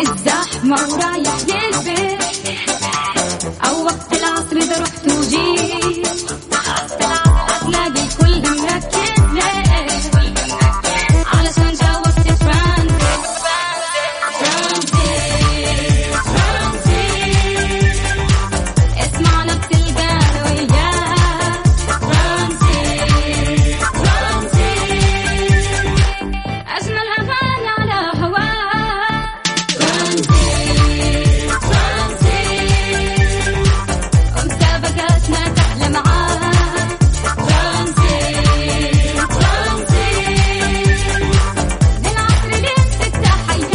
الزحمة ورايح للبيت أو وقت العصر إذا رحت وجيت هتلاقي الكل مركز ليه علشان جوزت ترانزيت اسمعنا بتلقى وياك ترانزيت أجمل أغاني على هواك ترانزيت ومسابقاتنا تحلى معاك ترانزيت للعصر لين تفتح حياك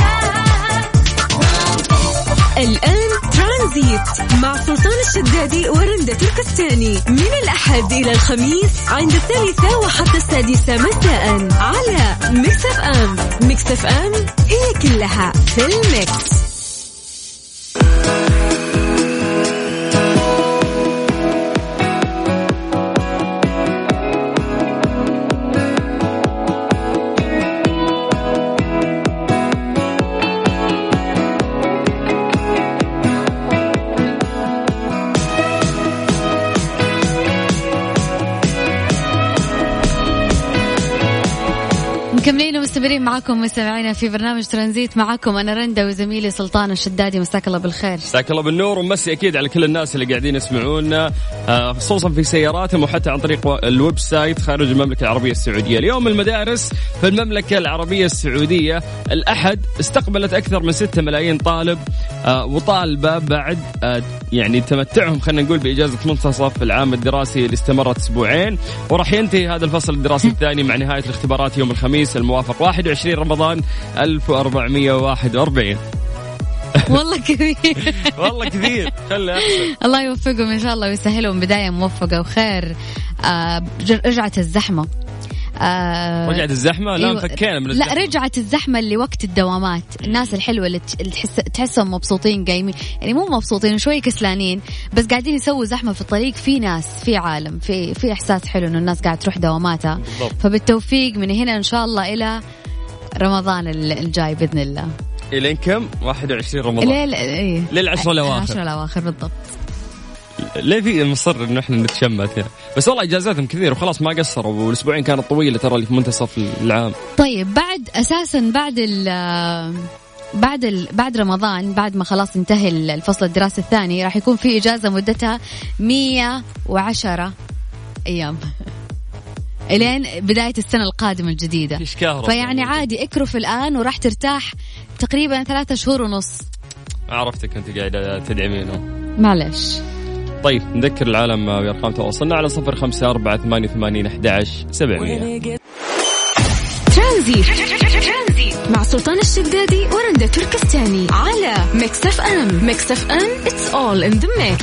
الآن ترانزيت مع سلطان الشدادي ورندا تركستاني من الأحد إلى الخميس عند 3 وحتى 6 مساء على ميكس اف ام. ميكس اف ام هي كلها في الميكس. مكملين ومستمرين معكم مستمعينا في برنامج ترانزيت. معكم أنا رندا وزميلي سلطان الشدادي. مساك الله بالخير. مساك الله بالنور ومسي أكيد على كل الناس اللي قاعدين يسمعونا خصوصا في سياراتهم وحتى عن طريق الويب سايت خارج المملكة العربية السعودية. اليوم المدارس في المملكة العربية السعودية الأحد استقبلت أكثر من 6 ملايين طالب وطالبة بعد يعني تمتعهم خلينا نقول بإجازة منتصف العام الدراسي اللي استمرت أسبوعين، وراح ينتهي هذا الفصل الدراسي الثاني مع نهاية الاختبارات يوم الخميس الموافق 21 رمضان 1441. والله كبير والله كبير. خلي أحسن الله يوفقهم إن شاء الله ويسهلهم بداية موفقة وخير. رجعت الزحمة لا فكينا من الزحمة. لا رجعت الزحمة اللي وقت الدوامات. الناس الحلوة اللي تحسهم مبسوطين قايمين، يعني مو مبسوطين شوي كسلانين بس قاعدين يسووا زحمة في الطريق. في ناس في عالم في إحساس حلو إنه الناس قاعدة تروح دواماتها بالضبط. فبالتوفيق من هنا إن شاء الله إلى رمضان الجاي بإذن الله. إلين كم؟ 21 رمضان للعشرة الأواخر بالضبط. ليه في مصر إنه إحنا نتشمت يعني. بس والله إجازاتهم كثير وخلاص ما قصروا، والأسبوعين كانت طويلة ترى اللي في منتصف العام. طيب بعد أساسا بعد رمضان بعد ما خلاص انتهى الفصل الدراسي الثاني راح يكون في إجازة مدتها 110 أيام إلين بداية السنة القادمة الجديدة. فيعني عادي اكرف الآن وراح ترتاح تقريبا 3.5 شهور. عرفتك أنت قاعدة تدعمينه معلش. طيب نذكر العالم بأرقام تواصلنا على 0548811700. ترانزيت مع سلطان الشدادي ورندا تركستاني على ميكس اف ام. ميكس اف ام it's all in the mix.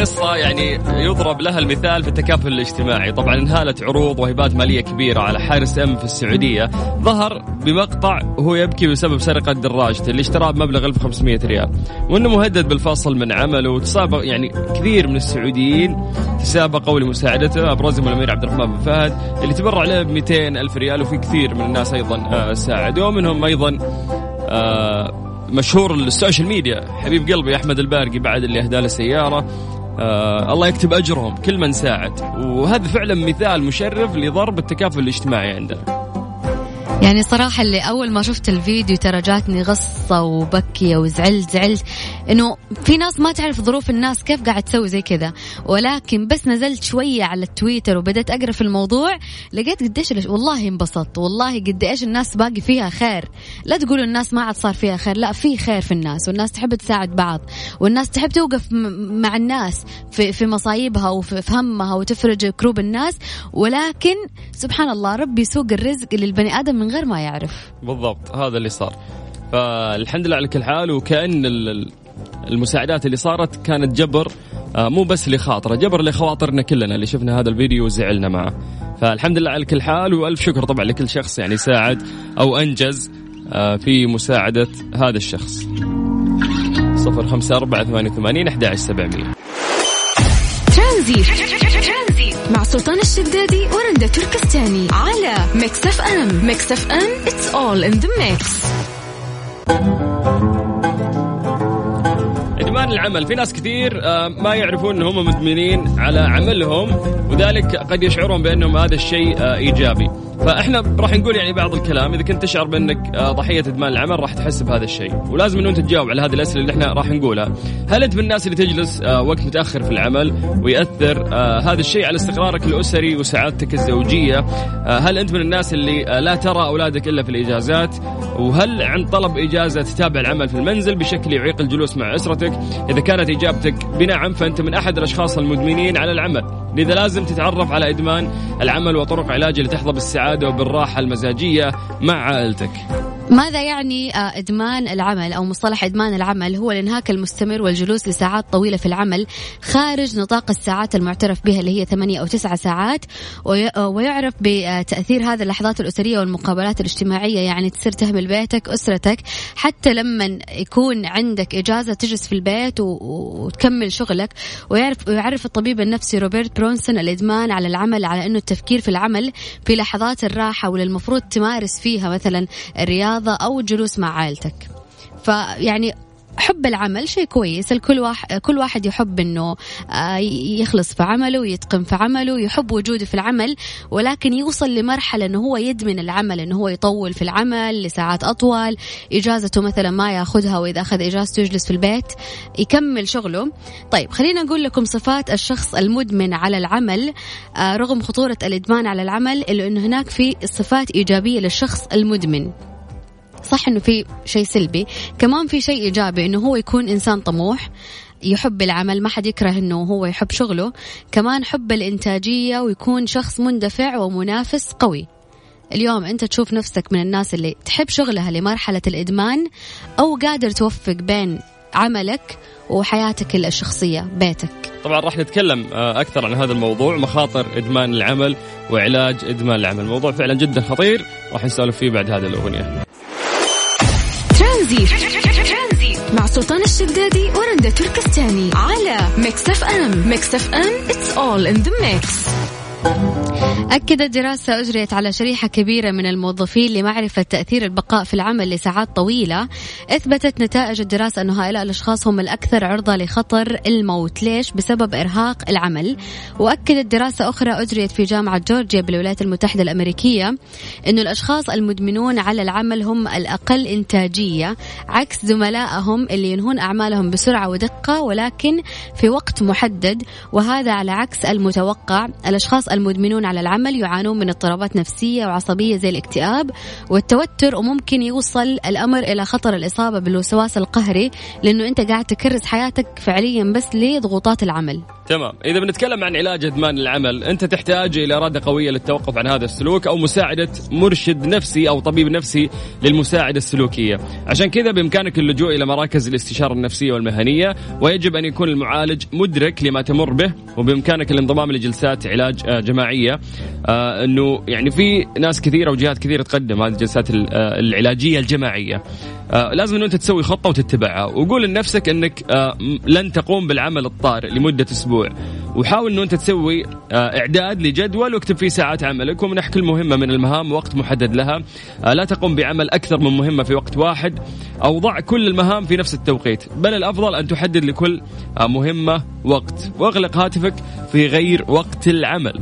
قصة يعني يضرب لها المثال في التكافل الاجتماعي. طبعا انهالت عروض وهبات مالية كبيرة على حارس أمن في السعودية ظهر بمقطع وهو يبكي بسبب سرقة دراجته اللي اشتراها بمبلغ 1500 ريال وانه مهدد بالفصل من عمله. وتسابق يعني كثير من السعوديين تسابقوا لمساعدته، ابرزهم الامير عبد الرحمن بن فهد اللي تبرع له ب 200,000 ريال، وفي كثير من الناس ايضا ساعدوا منهم ايضا مشهور السوشيال ميديا حبيب قلبي أحمد البارقي بعد اللي أهدى له سيارة. الله يكتب أجرهم كل من ساعد. وهذا فعلا مثال مشرف لضرب التكافل الاجتماعي عندنا. يعني صراحة اللي أول ما شفت الفيديو ترى جاتني غصة وبكية وزعلت إنه في ناس ما تعرف ظروف الناس كيف قاعد تسوي زي كذا. ولكن بس نزلت شوية على التويتر وبدأت أقرأ في الموضوع لقيت قديش والله انبسطت والله قديش الناس باقي فيها خير. لا تقولوا الناس ما عاد صار فيها خير، لا في خير في الناس، والناس تحب تساعد بعض، والناس تحب توقف مع الناس في مصايبها وفي همها وتفرج كروب الناس. ولكن سبحان الله ربي يسوق الرزق للبني آدم من غير ما يعرف. بالضبط هذا اللي صار. فالحمد لله على كل حال. وكأن المساعدات اللي صارت كانت جبر، مو بس لخاطره، جبر لخواطرنا كلنا اللي شفنا هذا الفيديو وزعلنا معه. فالحمد لله على كل حال، وألف شكر طبعا لكل شخص يعني ساعد أو أنجز في مساعدة هذا الشخص. 0548811700. ترانزيت مع سلطان الشدادي ورندا تركستاني على ميكس اف ام. ميكس اف ام it's all in the mix. إدمان العمل، في ناس كثير ما يعرفون أن هم مدمنين على عملهم، وذلك قد يشعرون بأنهم هذا الشيء إيجابي. فإحنا راح نقول يعني بعض الكلام، إذا كنت تشعر بأنك ضحية إدمان العمل راح تحس بهذا الشيء، ولازم أنه أنت تجاوب على هذه الأسئلة اللي إحنا راح نقولها. هل أنت من الناس اللي تجلس وقت متأخر في العمل ويأثر هذا الشيء على استقرارك الأسري وسعادتك الزوجية؟ هل أنت من الناس اللي لا ترى أولادك إلا في الإجازات؟ وهل عن طلب إجازة تتابع العمل في المنزل بشكل يعيق الجلوس مع أسرتك؟ إذا كانت إجابتك بنعم فأنت من أحد الأشخاص المدمنين على العمل. لذا لازم تتعرف على إدمان العمل وطرق علاجه لتحظى بالسعادة وبالراحة المزاجية مع عائلتك. ماذا يعني إدمان العمل أو مصطلح إدمان العمل؟ هو الانهاك المستمر والجلوس لساعات طويلة في العمل خارج نطاق الساعات المعترف بها اللي هي 8 أو 9 ساعات، ويعرف بتأثير هذا اللحظات الأسرية والمقابلات الاجتماعية. يعني تصير تهمل بيتك، أسرتك، حتى لما يكون عندك إجازة تجلس في البيت وتكمل شغلك. ويعرف الطبيب النفسي روبرت برونسون الإدمان على العمل على أنه التفكير في العمل في لحظات الراحة واللي المفروض تمارس فيها مثلا الرياضة أو الجلوس مع عائلتك. فيعني حب العمل شيء كويس، كل واحد يحب أنه يخلص في عمله ويتقن في عمله ويحب وجوده في العمل، ولكن يوصل لمرحلة أنه هو يدمن العمل، أنه هو يطول في العمل لساعات أطول، إجازته مثلا ما يأخذها، وإذا أخذ إجازته يجلس في البيت يكمل شغله. طيب خلينا نقول لكم صفات الشخص المدمن على العمل. رغم خطورة الإدمان على العمل إلا أنه هناك في صفات إيجابية للشخص المدمن. صح إنه في شيء سلبي، كمان في شيء إيجابي، إنه هو يكون إنسان طموح يحب العمل، ما حد يكره إنه هو يحب شغله. كمان حب الإنتاجية، ويكون شخص مندفع ومنافس قوي. اليوم أنت تشوف نفسك من الناس اللي تحب شغلها لمرحلة الإدمان، أو قادر توفق بين عملك وحياتك الشخصية، بيتك؟ طبعا راح نتكلم أكثر عن هذا الموضوع، مخاطر إدمان العمل وعلاج إدمان العمل. موضوع فعلا جدا خطير، راح نسولف فيه بعد هذه الأغنية. ترانزيت مع سلطان الشدادي ورندا تركستاني على ميكس اف ام. ميكس اف ام it's all in the mix. أكدت دراسة أجريت على شريحة كبيرة من الموظفين لمعرفة تأثير البقاء في العمل لساعات طويلة. أثبتت نتائج الدراسة أن هؤلاء الأشخاص هم الأكثر عرضة لخطر الموت. ليش؟ بسبب إرهاق العمل. وأكدت دراسة أخرى أجريت في جامعة جورجيا بالولايات المتحدة الأمريكية أن الأشخاص المدمنون على العمل هم الأقل إنتاجية، عكس زملائهم اللي ينهون أعمالهم بسرعة ودقة ولكن في وقت محدد، وهذا على عكس المتوقع. الأشخاص المدمنون على العمل يعانون من اضطرابات نفسية وعصبية زي الاكتئاب والتوتر، وممكن يوصل الأمر إلى خطر الإصابة بالوسواس القهري، لأنه أنت قاعد تكرس حياتك فعليا بس لضغوطات العمل. تمام. إذا بنتكلم عن علاج إدمان العمل، أنت تحتاج إلى إرادة قوية للتوقف عن هذا السلوك، أو مساعدة مرشد نفسي أو طبيب نفسي للمساعدة السلوكية. عشان كذا بإمكانك اللجوء إلى مراكز الاستشارة النفسية والمهنية، ويجب أن يكون المعالج مدرك لما تمر به، وبإمكانك الانضمام لجلسات علاج جماعية. أنه يعني في ناس كثيرة وجهات كثيرة تقدم هذه الجلسات العلاجية الجماعية. لازم أن أنت تسوي خطة وتتبعها، وقول لنفسك أنك لن تقوم بالعمل الطارئ لمدة أسبوع، وحاول أنه أنت تسوي إعداد لجدول واكتب فيه ساعات عملك، ومنح كل مهمة من المهام وقت محدد لها. لا تقوم بعمل أكثر من مهمة في وقت واحد، أو ضع كل المهام في نفس التوقيت، بل الأفضل أن تحدد لكل مهمة وقت، واغلق هاتفك في غير وقت العمل.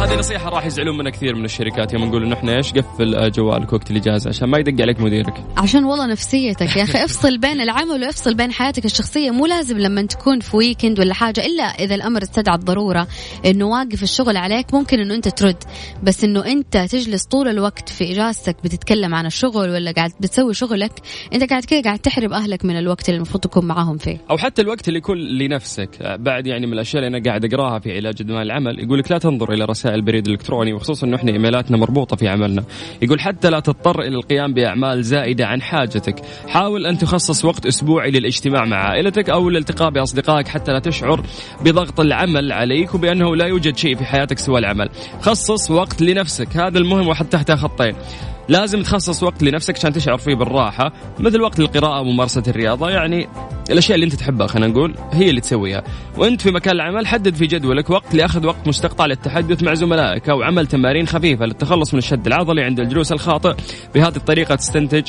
هذه نصيحة راح يزعلون منها كثير من الشركات، يوم نقول إنه إحنا إيش، قفل جوالك وقت الإجازة عشان ما يدق عليك مديرك، عشان والله نفسيتك يا أخي. افصل بين العمل وافصل بين حياتك الشخصية. مو لازم لما تكون في ويكند ولا حاجة، إلا إذا الأمر استدعى الضرورة إنه واقف الشغل عليك ممكن إنه أنت ترد، بس إنه أنت تجلس طول الوقت في إجازتك بتتكلم عن الشغل ولا قاعد بتسوي شغلك، أنت قاعد كده قاعد تحرم أهلك من الوقت اللي المفروض تكون معاهم فيه، أو حتى الوقت اللي يكون لنفسك. بعد يعني من الأشياء اللي أنا قاعد أقراها في علاج إدمان العمل، يقولك لا تنظر إلى رسائل البريد الإلكتروني، وخصوصا أنه إحنا إيميلاتنا مربوطة في عملنا. يقول حتى لا تضطر إلى القيام بأعمال زائدة عن حاجتك. حاول أن تخصص وقت أسبوعي للاجتماع مع عائلتك أو الالتقاء بأصدقائك، حتى لا تشعر بضغط العمل عليك وبأنه لا يوجد شيء في حياتك سوى العمل. خصص وقت لنفسك، هذا المهم. وحتى تحت خطين، لازم تخصص وقت لنفسك عشان تشعر فيه بالراحة، مثل وقت القراءة وممارسة الرياضة، يعني الأشياء اللي أنت تحبها خلينا نقول هي اللي تسويها. وأنت في مكان العمل حدد في جدولك وقت لأخذ وقت مستقطع للتحدث مع زملائك أو عمل تمارين خفيفة للتخلص من الشد العضلي عند الجلوس الخاطئ. بهذه الطريقة تستنتج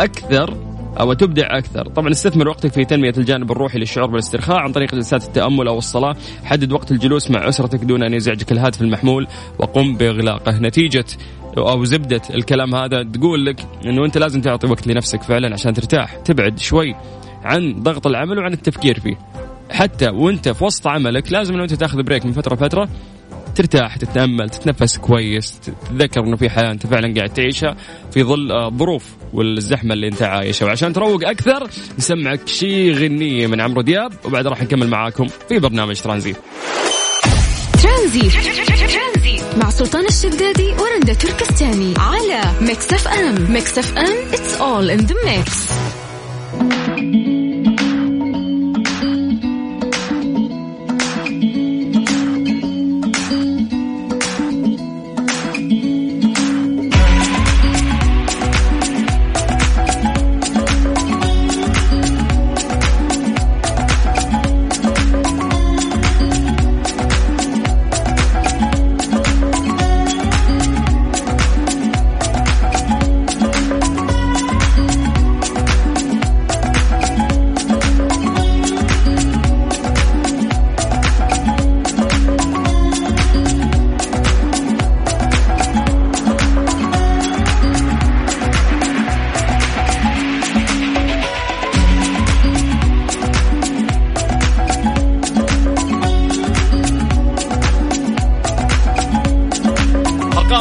أكثر أو تبدع أكثر. طبعا استثمر وقتك في تنمية الجانب الروحي للشعور بالاسترخاء عن طريق جلسات التأمل أو الصلاة. حدد وقت الجلوس مع أسرتك دون أن يزعجك الهاتف المحمول وقم بإغلاقه. نتيجة أو زبدة الكلام هذا تقول لك أنه أنت لازم تعطي وقت لنفسك فعلا عشان ترتاح، تبعد شوي عن ضغط العمل وعن التفكير فيه. حتى وأنت في وسط عملك لازم أنه أنت تأخذ بريك من فترة فترة، ترتاح، تتأمل، تتنفس كويس، تتذكر أنه في حياة أنت فعلا قاعد تعيشها في ظل الظروف والزحمة اللي أنت عايشها. وعشان تروق أكثر نسمعك شي غنية من عمرو دياب، وبعد راح نكمل معاكم في برنامج ترانزيت. مع سلطان الشدادي ورندا تركستاني على Mix FM. Mix FM, it's all in the mix.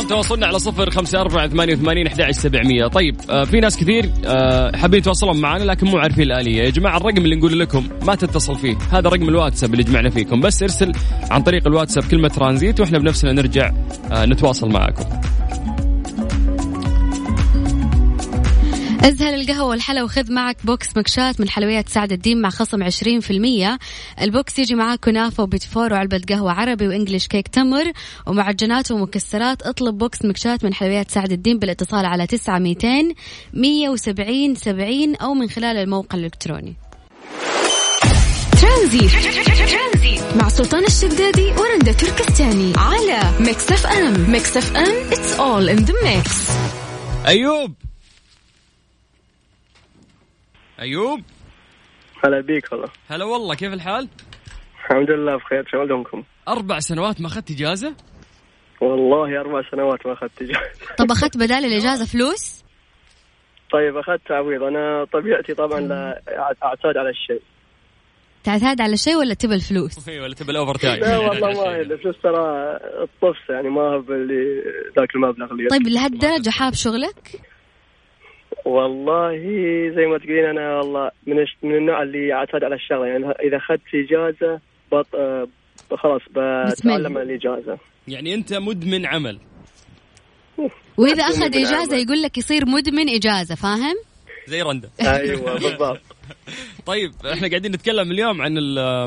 تواصلنا على 0548811700. طيب في ناس كثير حابين يتواصلون معنا لكن مو عارفين الآلية. يا جماعة الرقم اللي نقول لكم ما تتصل فيه هذا رقم الواتساب اللي جمعنا فيكم، بس ارسل عن طريق الواتساب كلمة ترانزيت وإحنا بنفسنا نرجع نتواصل معكم. أزهل القهوة والحلا وخذ معك بوكس مكشات من حلويات سعد الدين مع خصم 20%. البوكس يجي معاه كنافة وبيتفور وعلبة قهوة عربي وإنجليش كيك تمر ومعجنات ومكسرات. اطلب بوكس مكشات من حلويات سعد الدين بالاتصال على 9200 170 70 أو من خلال الموقع الإلكتروني. ترانزيت مع سلطان الشدادي ورندا تركستاني على Mix FM. Mix FM, it's all in the mix. أيوب، أيوب هلا بيك. هلا هلا والله، كيف الحال؟ الحمد لله بخير، شو أحوالكم؟ 4 سنوات ما أخذت إجازة؟ والله 4 سنوات ما أخذت إجازة. طب أخذت بدال الإجازة فلوس؟ طيب أخذت تعويض. أنا طبيعتي طبعا لا أعتاد على الشيء. تعتاد على الشيء ولا تبى الفلوس؟ ولا تبى الأوفر تايم؟ لا والله ما هي الفلوس، ترى الطفس يعني ما هو اللي ذاك المبلغ اللي. طيب لهالدرجة حاب شغلك؟ والله زي ما تقولين أنا والله من النوع اللي أعتاد على الشغلة، يعني إذا أخذت إجازة خلاص بتعلم عن الإجازة. يعني أنت مدمن عمل، وإذا أخذ إجازة يقول لك يصير مدمن إجازة، فاهم؟ زي رندا. أيوة بالضبط. طيب إحنا قاعدين نتكلم اليوم عن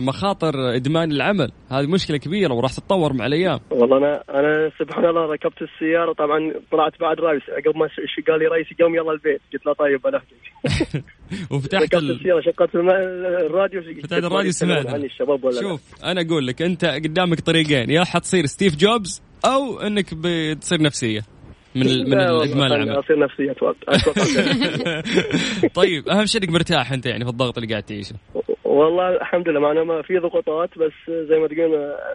مخاطر إدمان العمل، هذه مشكلة كبيرة وراح تتطور مع الأيام. والله أنا سبحان الله ركبت السيارة، طبعا طلعت بعد رئيس قبل ما قال لي رئيسي قوم يلا البيت، قلت له طيب أنا أخذك. وفتحت السيارة، شقت الراديو، فتحت الراديو سمعنا. شوف أنا أقول لك أنت قدامك طريقين، يا حتصير ستيف جوبز أو أنك بتصير نفسية من الإدمان العمل. أصير نفسية أتوقع. طيب أهم شيء إنك مرتاح أنت يعني في الضغط اللي قاعد تعيشه. والله الحمد لله معنا ما في ضغوطات، بس زي ما تقولين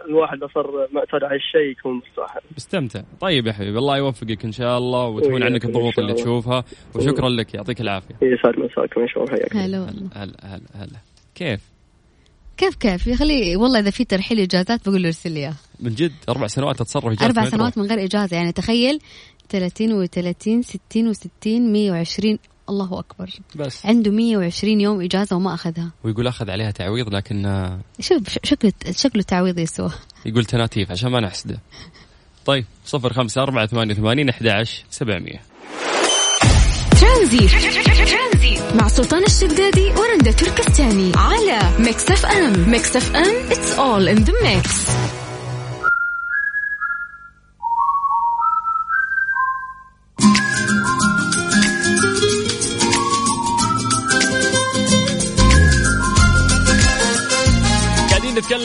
الواحد صار معتاد على الشيء يكون مستحيل بستمتع. طيب يا حبيبي الله يوفقك إن شاء الله وتهون عنك الضغوط اللي تشوفها، وشكرا لك يعطيك العافية. يسعد مساكم إن شاء الله. حياك. هلا هلا هلا. كيف يخلي والله إذا في ترحيل إجازات بقول له ارسل لي إياه من جد. 4 سنوات تتصرف 4 سنوات من غير إجازة، يعني تخيل 30 و30 60 و60 120. الله أكبر، بس عنده 120 يوم إجازة وما أخذها، ويقول أخذ عليها تعويض. لكن شوف شكله تعويض يسوى، يقول تناتيف عشان ما نحسده. طيب 0548811700. مع سلطان الشدادي ورندا تركستاني على Mix FM. Mix FM, it's all in the mix.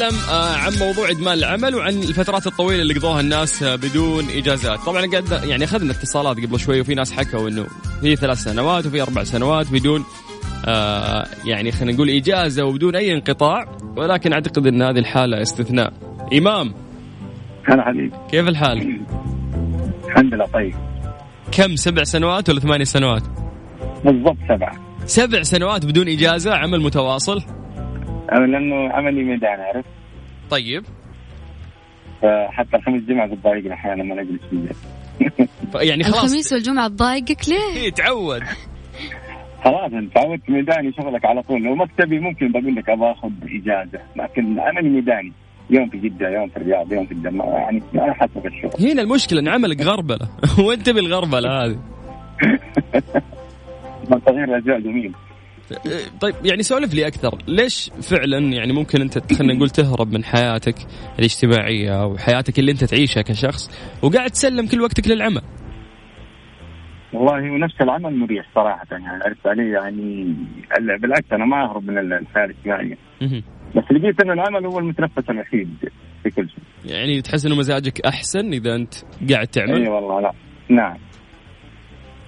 نتكلم عن موضوع إدمان العمل وعن الفترات الطويلة اللي قضوها الناس بدون إجازات. طبعا قد يعني أخذنا اتصالات قبل شوي وفي ناس حكوا إنه في 3 سنوات وفي 4 سنوات بدون يعني خلينا نقول إجازة وبدون أي انقطاع، ولكن أعتقد إن هذه الحالة استثناء. إمام، هلا حبيبي، كيف الحال؟ الحمد لله. طيب كم، 7 سنوات ولا 8 سنوات؟ بالضبط 7 سنوات بدون إجازة، عمل متواصل؟ لأنه عملي ميدان، عارف. طيب حتى الخميس الجمعة تضايقني أحيانا لما أجلس في البيت. يعني خلاص الخميس والجمعة تضايقك ليه؟ تعود. خلاص انت تعودت ميداني، شغلك على طول. لو مكتبي ممكن بقول لك أبغى أخذ إجازة، لكن عملي ميداني، يوم في جدة، يوم في الرياض، يوم في الدمام، يعني أنا حسب الشغل. هنا المشكلة إن عملك غربلة وأنت بالغربلة هذه. من تغيير الأجواء جميل. طيب يعني سولف لي أكثر، ليش فعلا يعني ممكن أنت خلينا نقول تهرب من حياتك الاجتماعية وحياتك اللي أنت تعيشها كشخص وقاعد تسلم كل وقتك للعمل؟ والله ونفس العمل مريح صراحة، يعني عرفت علي، يعني بالعكس أنا ما أهرب من الحياة الاجتماعية. بس لقيت أن العمل هو المتنفس الوحيد في كل شيء. يعني تحس إنه مزاجك أحسن إذا أنت قاعد تعمل؟ أي والله. لا نعم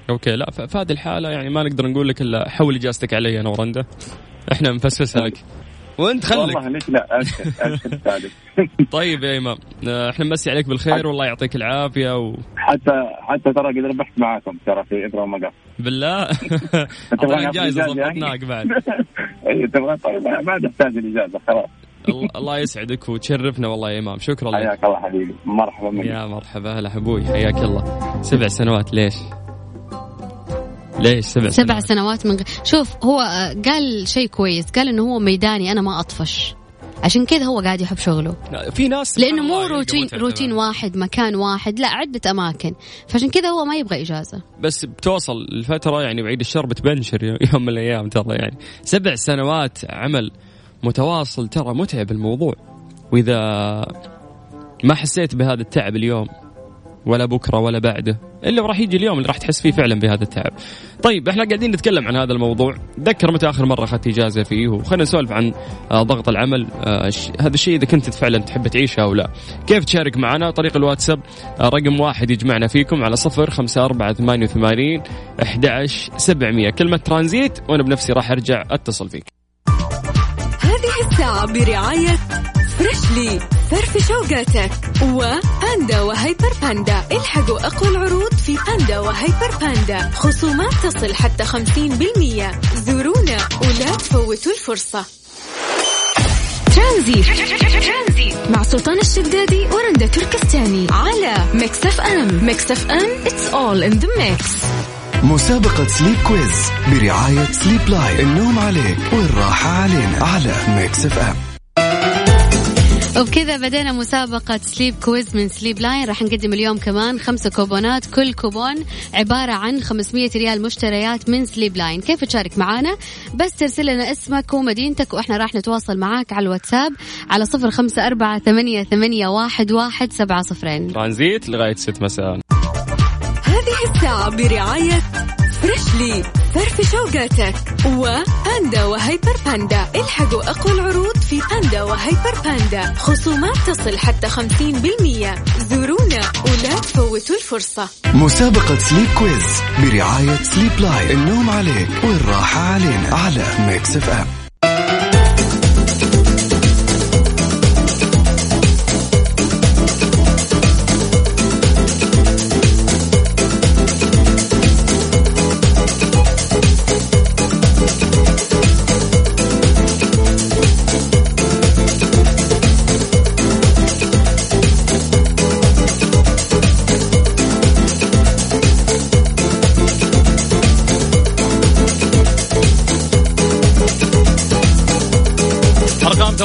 أوكي. لا فهذه الحالة يعني ما نقدر نقول لك إلا حول إجازتك علي أنا ورندا، إحنا نفسفس لك وأنت خلك. والله ليش لا، أشكر عليك. طيب يا إمام، إحنا نمسي عليك بالخير والله يعطيك العافية. حتى ترى قد ربحت معاكم ترى في إبرة ومقص بالله. أطلع إجازة ضبطناك بعد. أي تبغى طبعا ما تحتاج الإجازة خلاص. الله يسعدك وتشرفنا والله يا إمام، شكرا لك. حياك الله حبيبي، مرحبا منك. يا مرحبا، هلا أبوي، حياك الله. 7 سنوات ليش؟ ليش 7 سنوات من شوف هو قال شيء كويس، قال إنه هو ميداني، أنا ما أطفش، عشان كذا هو قاعد يحب شغله. في ناس لأنه مو روتين واحد، مكان واحد، لا عدة أماكن، فعشان كذا هو ما يبغى إجازة. بس بتوصل الفترة يعني بعيد الشر بتبنشر يوم من الأيام ترى. يعني 7 سنوات عمل متواصل ترى متعب الموضوع، وإذا ما حسيت بهذا التعب اليوم ولا بكرة ولا بعده إلا راح يجي اليوم اللي راح تحس فيه فعلا بهذا التعب. طيب إحنا قاعدين نتكلم عن هذا الموضوع، ذكر متى آخر مرة أخذت إجازة فيه، وخلنا نسولف عن ضغط العمل، هذا الشيء إذا كنت فعلا تحب تعيشه أو لا. كيف تشارك معنا؟ طريق الواتساب رقم 1 يجمعنا فيكم على 0548811700، كلمة ترانزيت وأنا بنفسي راح أرجع أتصل فيك. هذه الساعة برعاية فريشلي، فرف شوقاتك، وباندا وهايبر باندا. الحقوا أقوى العروض في باندا وهايبر باندا، خصومات تصل حتى 50%. زورونا ولا تفوتوا الفرصة. ترانزيت مع سلطان الشدادي ورندا تركستاني على ميكس اف ام. ميكس اف ام it's all in the mix. مسابقة سليب كويز برعاية سليب لاين، النوم عليك والراحة علينا، على ميكس اف ام. وبكذا بدينا مسابقة سليب كويز من سليب لاين. راح نقدم اليوم كمان 5 كوبونات، كل كوبون عبارة عن 500 ريال مشتريات من سليب لاين. كيف تشارك معانا؟ بس ترسل لنا اسمك ومدينتك وإحنا راح نتواصل معاك على الواتساب على 0548811700. ترانزيت لغاية 6 مساء. هذه الساعة برعاية فريشلي، فرف شوقاتك، وباندا وهايبر باندا. الحقوا أقوى العروض في باندا وهايبر باندا، خصومات تصل حتى 50%. زورونا ولا تفوتوا الفرصة. مسابقة سليب كويز برعاية سليب لاين، النوم عليك والراحة علينا، على ميكس اف ام.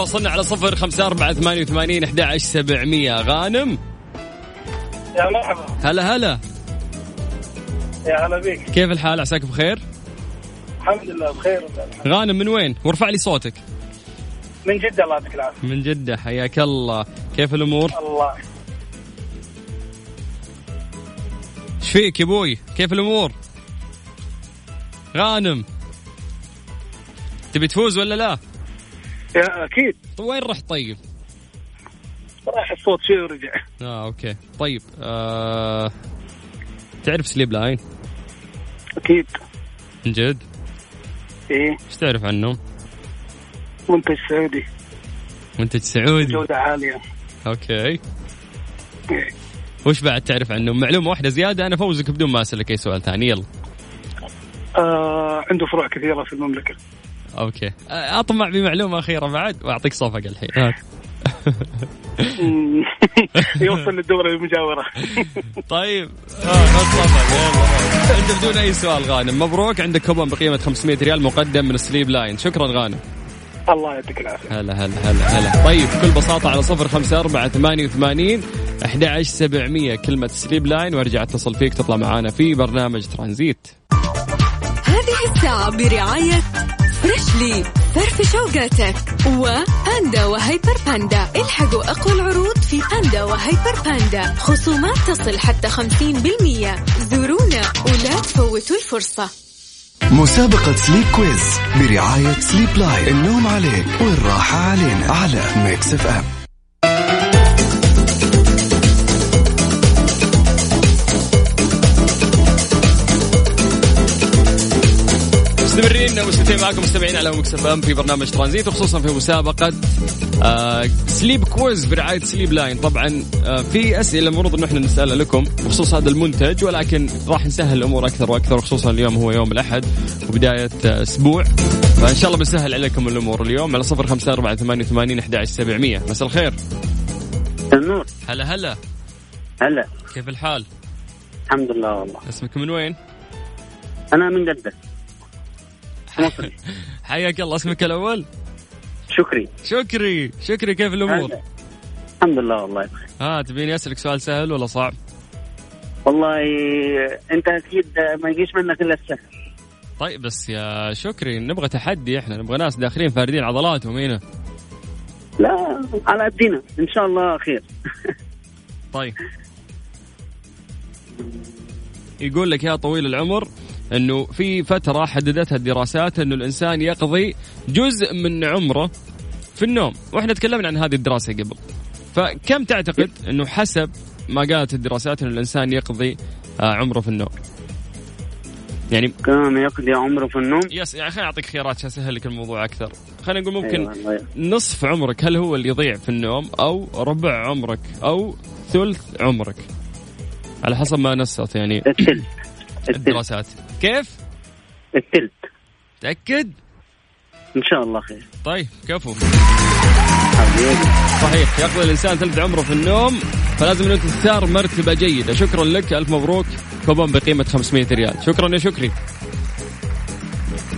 وصلنا على 0548811700. غانم يا مرحبا، هلا يا هلا بيك، كيف الحال؟ عساك بخير. الحمد لله بخير. غانم من وين؟ وارفع لي صوتك. من جدة. الله يعطيك العافية. من جدة، حياك الله. كيف الأمور؟ الله ايش فيك يا بوي؟ كيف الأمور غانم؟ تبي تفوز ولا لا؟ يا أكيد. وين رحت طيب؟ راح الصوت شوي ورجع. اوكي طيب. تعرف سليب لاين؟ اكيد. من جد؟ ايه. ايش تعرف عنه؟ منتج سعودي. منتج سعودي جودة عالية. اوكي وش بعد تعرف عنه؟ معلومة واحدة زيادة أنا فوزك بدون ما أسألك أي سؤال ثاني. يلا. عنده فروع كثيرة في المملكة. أوكي أطمع بمعلومة أخيرة بعد وأعطيك صفقة الحين. يوصل للدورة المجاورة. طيب صفقة. أنت بدون أي سؤال غانم. مبروك عندك كوبون بقيمة 500 ريال مقدم من سليب لاين. شكرا غانم. الله يعطيك العافية. هلا هلا هلا هلا. طيب بكل بساطة على 0548811700 كلمة سليب لاين وارجع اتصل فيك تطلع معانا في برنامج ترانزيت. هذه الساعة برعاية فريشلي فرف شوقاتك وباندا وهايبر باندا. الحقوا أقوى العروض في باندا وهايبر باندا، خصومات تصل حتى 50%. زورونا ولا تفوتوا الفرصة. مسابقة سليب كويز برعاية سليب لاين. النوم عليك والراحة علينا على ميكس اف ام. مستمرين ومستمتعين معكم مستمعين على ميكس اف ام في برنامج ترانزيت، وخصوصا في مسابقة سليب كويز برعاية سليب لاين. طبعا في أسئلة المفروض أنه إحنا نسألها لكم بخصوص هذا المنتج، ولكن راح نسهل الأمور أكثر وأكثر، خصوصا اليوم هو يوم الأحد وبداية أسبوع، فإن شاء الله بنسهل عليكم الأمور اليوم على 0548811700. مساء الخير. النور. هلا هلا هلا. كيف الحال؟ الحمد لله والله. اسمك من وين؟ أنا من جدة. حياك الله. اسمك الأول؟ شكري. شكري شكري. كيف الأمور؟ الحمد لله والله بخير. تبيني أسألك سؤال سهل ولا صعب؟ والله أنت أكيد ما يجيش منك إلا السهل. طيب بس يا شكري نبغى تحدي، إحنا نبغى ناس داخلين فاردين عضلاتهم هنا. لا على قدنا إن شاء الله خير. طيب يقول لك يا طويل العمر أنه في فترة حددتها الدراسات أنه الإنسان يقضي جزء من عمره في النوم، وإحنا تكلمنا عن هذه الدراسة قبل، فكم تعتقد أنه حسب ما قالت الدراسات أنه الإنسان يقضي عمره في النوم؟ يعني كم يقضي عمره في النوم؟ يس، يعني خليني أعطيك خيارات عشان أسهل لك الموضوع أكثر. خلينا نقول ممكن نصف عمرك هل هو اللي يضيع في النوم، أو ربع عمرك، أو ثلث عمرك، على حسب ما نصت يعني الدراسات. كيف؟ الثلث. تأكد؟ إن شاء الله خير. طيب كفو. صحيح، يقضي الإنسان ثلث عمره في النوم، فلازم أنه تختار مرتبة جيدة. شكرا لك، ألف مبروك، كوبون بقيمة 500 ريال. شكرا يا شكري.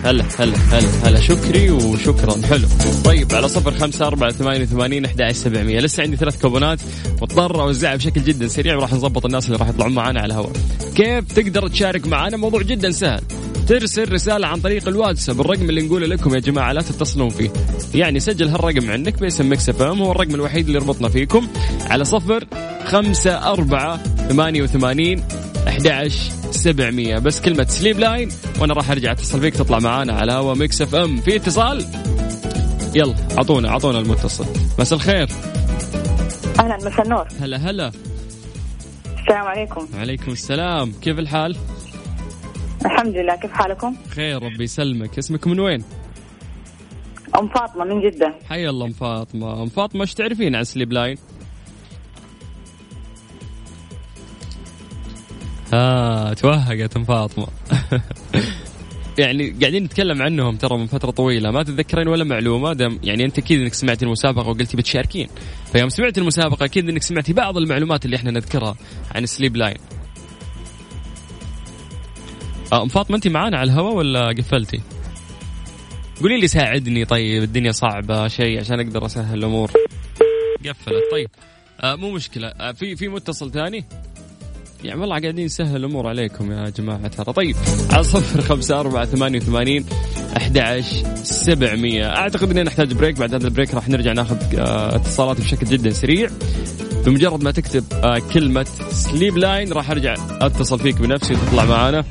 هلا هلا هلا هلا شكري وشكرا. حلو. طيب على 0548811700 لسه عندي 3 كوبونات واضطر اوزعها بشكل جدا سريع، وراح نظبط الناس اللي راح يطلعون معانا على الهواء. كيف تقدر تشارك معانا؟ موضوع جدا سهل، ترسل رسالة عن طريق الواتساب بالرقم اللي نقوله لكم يا جماعة لا تتصلون فيه، يعني سجل هالرقم عندك باسم ميكس اف ام، هو الرقم الوحيد اللي ربطنا فيكم، على 0548811700. بس كلمة سليب لاين وانا راح ارجع اتصل فيك تطلع معانا على هوا ميكس اف ام. في اتصال؟ يلا عطونا المتصل. مساء الخير. اهلا. مساء النور. هلا هلا. السلام عليكم. وعليكم السلام. كيف الحال؟ الحمد لله. كيف حالكم؟ خير ربي يسلمك. اسمك من وين؟ ام فاطمة من جدة. حيا الله ام فاطمة. ام فاطمة ايش تعرفين عن سليب لاين؟ توهقت ام فاطمة. يعني قاعدين نتكلم عنهم ترى من فترة طويلة، ما تتذكرين ولا معلومة دم. يعني انت اكيد انك سمعتي المسابقة وقلتي بتشاركين، فيوم سمعتي المسابقة اكيد انك سمعتي بعض المعلومات اللي احنا نذكرها عن سليب لاين. ام فاطمة انت معانا على الهواء ولا قفلتي؟ قولي لي ساعدني. طيب الدنيا صعبة شيء عشان اقدر اسهل الامور. قفلت. طيب مو مشكلة. في متصل ثاني. يعني والله قاعدين نسهل الأمور عليكم يا جماعة ترى. طيب على 0548811700. أعتقد أننا نحتاج بريك، بعد هذا البريك راح نرجع ناخذ اتصالات بشكل جدا سريع. بمجرد ما تكتب كلمة سليب لاين راح أرجع أتصل فيك بنفسي وتطلع معانا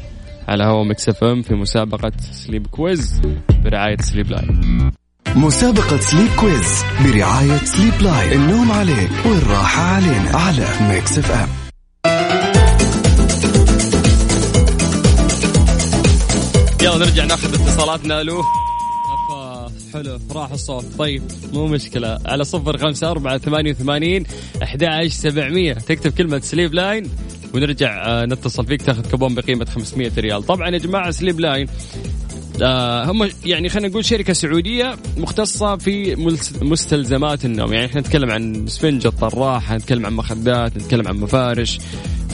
على هوا ميكس اف ام في مسابقة سليب كويز برعاية سليب لاين. مسابقة سليب كويز برعاية سليب لاين، النوم عليك والراحة علينا، على ميكس اف ام. يلا نرجع ناخذ اتصالاتنا. الو حلو، راح الصوت، طيب مو مشكلة. على 0548811700 تكتب كلمة سليب لاين ونرجع نتصل فيك، تاخذ كوبون بقيمة 500 ريال. طبعا يا جماعة سليب لاين هم يعني خلينا نقول شركة سعودية مختصة في مستلزمات النوم، يعني احنا نتكلم عن سفنجة، طراحة، نتكلم عن مخدات، نتكلم عن مفارش.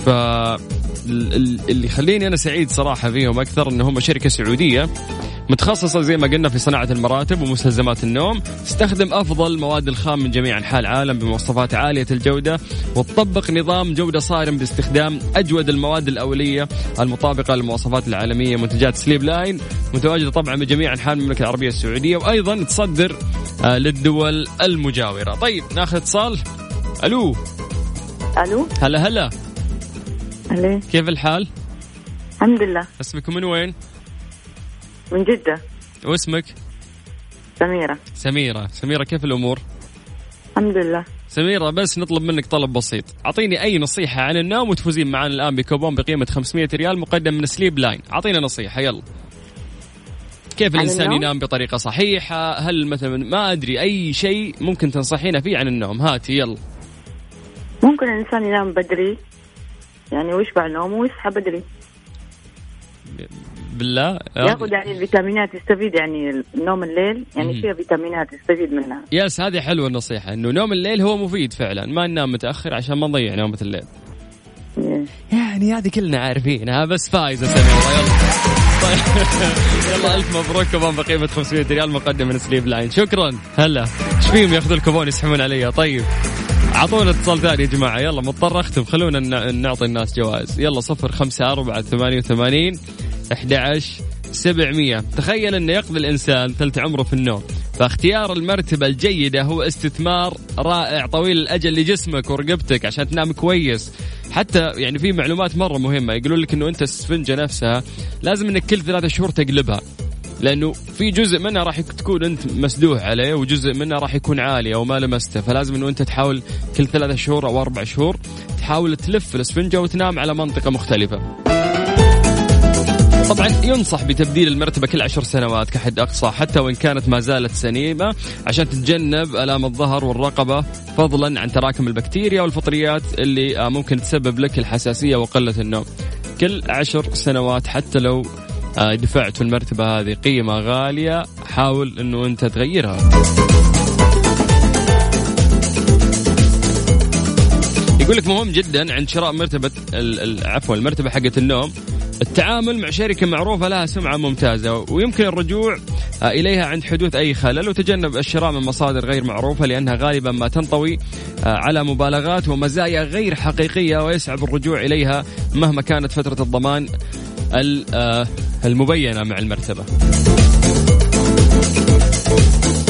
فاللي يخليني أنا سعيد صراحة فيهم أكثر إن هم شركة سعودية متخصصة زي ما قلنا في صناعة المراتب ومستلزمات النوم، تستخدم أفضل المواد الخام من جميع أنحاء العالم بمواصفات عالية الجودة، وتطبق نظام جودة صارم باستخدام أجود المواد الأولية المطابقة للمواصفات العالمية. منتجات سليب لاين متواجدة طبعا بجميع أنحاء المملكة العربية السعودية، وأيضا تصدر للدول المجاورة. طيب ناخذ اتصال. ألو ألو، هلا هلا هلا، كيف الحال؟ الحمد لله. اسمكم من وين؟ من جدة. واسمك؟ سميرة. سميرة كيف الأمور؟ الحمد لله. سميرة بس نطلب منك طلب بسيط، أعطيني أي نصيحة عن النوم وتفوزين معنا الآن بكوبون بقيمة 500 ريال مقدم من سليب لاين. أعطينا نصيحة يلا، كيف الإنسان ينام بطريقة صحيحة؟ هل مثلا ما أدري أي شيء ممكن تنصحينا فيه عن النوم؟ هاتي يلا. ممكن الإنسان ينام بدري، يعني ويشبع نومه ويصحى بدري، بالله ياخذ يعني الفيتامينات، يستفيد يعني نوم الليل يعني فيها فيتامينات يستفيد منها. ياس هذه حلوه النصيحه، انه نوم الليل هو مفيد فعلا، ما ننام متاخر عشان ما نضيع نومه الليل. يعني هذه كلنا عارفينها بس فايزه سميره. يلا يلا الف مبروك، كوبون بقيمه 500 ريال مقدم من سليب لاين. شكرا. هلا ايش فيهم ياخذوا الكوبون يسحبون عليها؟ طيب عطونا اتصال ثاني يا جماعه، يلا ما تطرختم، خلونا نعطي الناس جوائز. يلا 0548811700. تخيل أن يقضي الإنسان ثلث عمره في النوم، فاختيار المرتبة الجيدة هو استثمار رائع طويل الأجل لجسمك ورقبتك عشان تنام كويس. حتى يعني في معلومات مرة مهمة يقولون لك أنه أنت السفنجة نفسها لازم أنك كل 3 شهور تقلبها، لأنه في جزء منها راح تكون أنت مسدوح عليه وجزء منها راح يكون عالي أو ما لمسته، فلازم أنه أنت تحاول كل 3 شهور أو 4 شهور تحاول تلف السفنجة وتنام على منطقة مختلفة. طبعا ينصح بتبديل المرتبة كل 10 سنوات كحد أقصى حتى وإن كانت ما زالت سليمة، عشان تتجنب آلام الظهر والرقبة، فضلا عن تراكم البكتيريا والفطريات اللي ممكن تسبب لك الحساسية وقلة النوم. كل 10 سنوات حتى لو دفعت في المرتبة هذه قيمة غالية، حاول أنه أنت تغيرها. يقولك مهم جدا عند شراء مرتبة المرتبة حقة النوم التعامل مع شركة معروفة لها سمعة ممتازة، ويمكن الرجوع إليها عند حدوث أي خلل، وتجنب الشراء من مصادر غير معروفة لأنها غالبا ما تنطوي على مبالغات ومزايا غير حقيقية، ويصعب الرجوع إليها مهما كانت فترة الضمان المبينة مع المرتبة.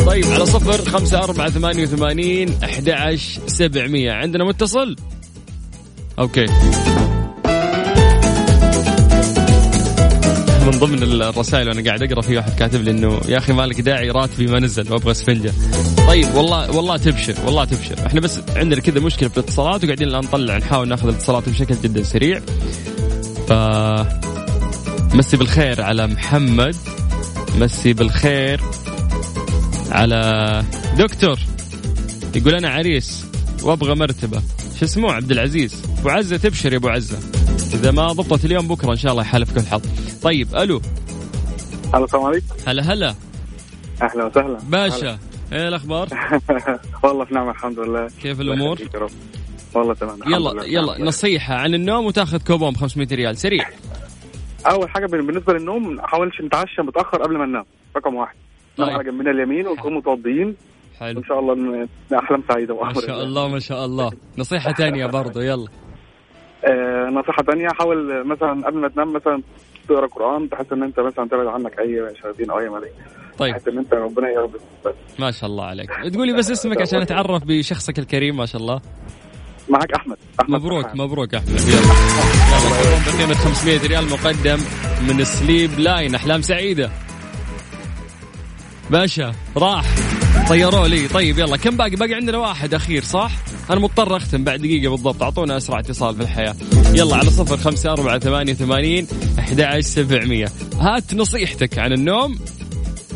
طيب على 0548811700 عندنا متصل. أوكي، من ضمن الرسائل وانا قاعد اقرا في واحد كاتب لي انه يا اخي مالك داعي، راتبي ما نزل وابغى سفنجه. طيب والله تبشر، والله تبشر. احنا بس عندنا كذا مشكله في الاتصالات وقاعدين الان نطلع نحاول ناخذ الاتصالات بشكل جدا سريع. مسي بالخير على محمد، مسي بالخير على دكتور، يقول انا عريس وابغى مرتبه. شو اسمه؟ عبد العزيز. ابو عزه تبشر يا ابو عزه، اذا ما ضبطت اليوم بكره ان شاء الله يحالفك الحظ. طيب الو، السلام عليكم. هلا هلا، اهلا وسهلا باشا. ايه الاخبار؟ والله في نعمه الحمد لله. كيف الامور؟ والله تمام. يلا نصيحه عن النوم وتاخذ كوبون 500 ريال سريع. اول حاجه بالنسبه للنوم، ما حاولش نتعشى متاخر قبل ما ننام، رقم 1. نام على جنبنا اليمين ونكون متوضئين ان شاء الله، احلام سعيده واحلام. ما شاء الله ما شاء الله. نصيحه ثانيه برضو يلا. نصيحه ثانيه، حاول مثلا قبل ما تنام مثلا تقرأ قرآن، تحس ان انت مثلا تبعد عنك اي شياطين او اي ملائكه. طيب حتى انت ربنا يربك. ما شاء الله عليك. تقولي بس اسمك عشان اتعرف بشخصك الكريم. ما شاء الله. معك احمد. مبروك احمد. يلا بقيمه 500 ريال مقدم من سليب لاين، احلام سعيده. باشا راح طيروا لي. طيب يلا كم باقي عندنا واحد أخير صح؟ أنا مضطر أختم بعد دقيقة بالضبط. أعطونا أسرع اتصال في الحياة. يلا على 0548811700. هات نصيحتك عن النوم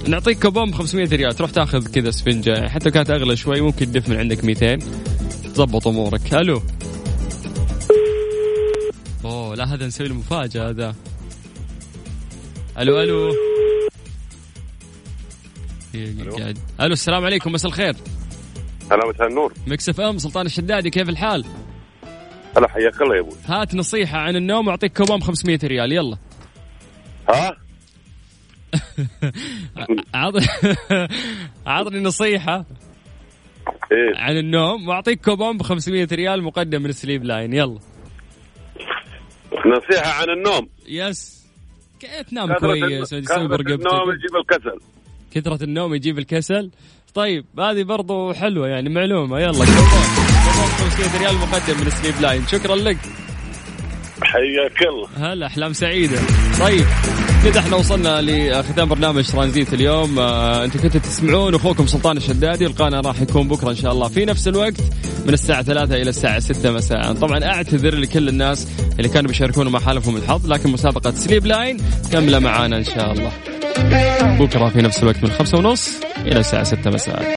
نعطيك كوبون 500 ريال تروح تاخذ كذا سفنجة حتى كانت أغلى شوي ممكن تدف من عندك 200 تضبط أمورك. ألو أوه لا هذا نسوي المفاجأة هذا. ألو ألو ألو. ألو السلام عليكم مساء الخير. هلا مساء النور. ميكس اف ام سلطان الشدادي كيف الحال؟ هلا حياك الله يا ابوي. هات نصيحة عن النوم أعطيك كوبون 500 ريال. يلا ها عطني نصيحة إيه؟ عن النوم وأعطيك كوبون ب500 ريال مقدم من سليب لاين. يلا نصيحة عن النوم. يس كيف تنام كويس وتسوي برقبتك؟ النوم يجيب الكسل. كثرة النوم يجيب الكسل. طيب هذه برضو حلوة يعني معلومة. يلا كوبون 500 ريال مقدم من سليب لاين. شكرا لك حياك الله. هلا أحلام سعيدة. طيب كده احنا وصلنا لختام برنامج ترانزيت اليوم. انتم كنتوا تسمعون اخوكم سلطان الشدادي. لقانا راح يكون بكره ان شاء الله في نفس الوقت من الساعه 3 الى الساعه 6 مساء. طبعا اعتذر لكل الناس اللي كانوا بيشاركونا مع حالفهم الحظ لكن مسابقه سليب لاين كامله معانا ان شاء الله بكره في نفس الوقت من 5:30 الى الساعه 6 مساء.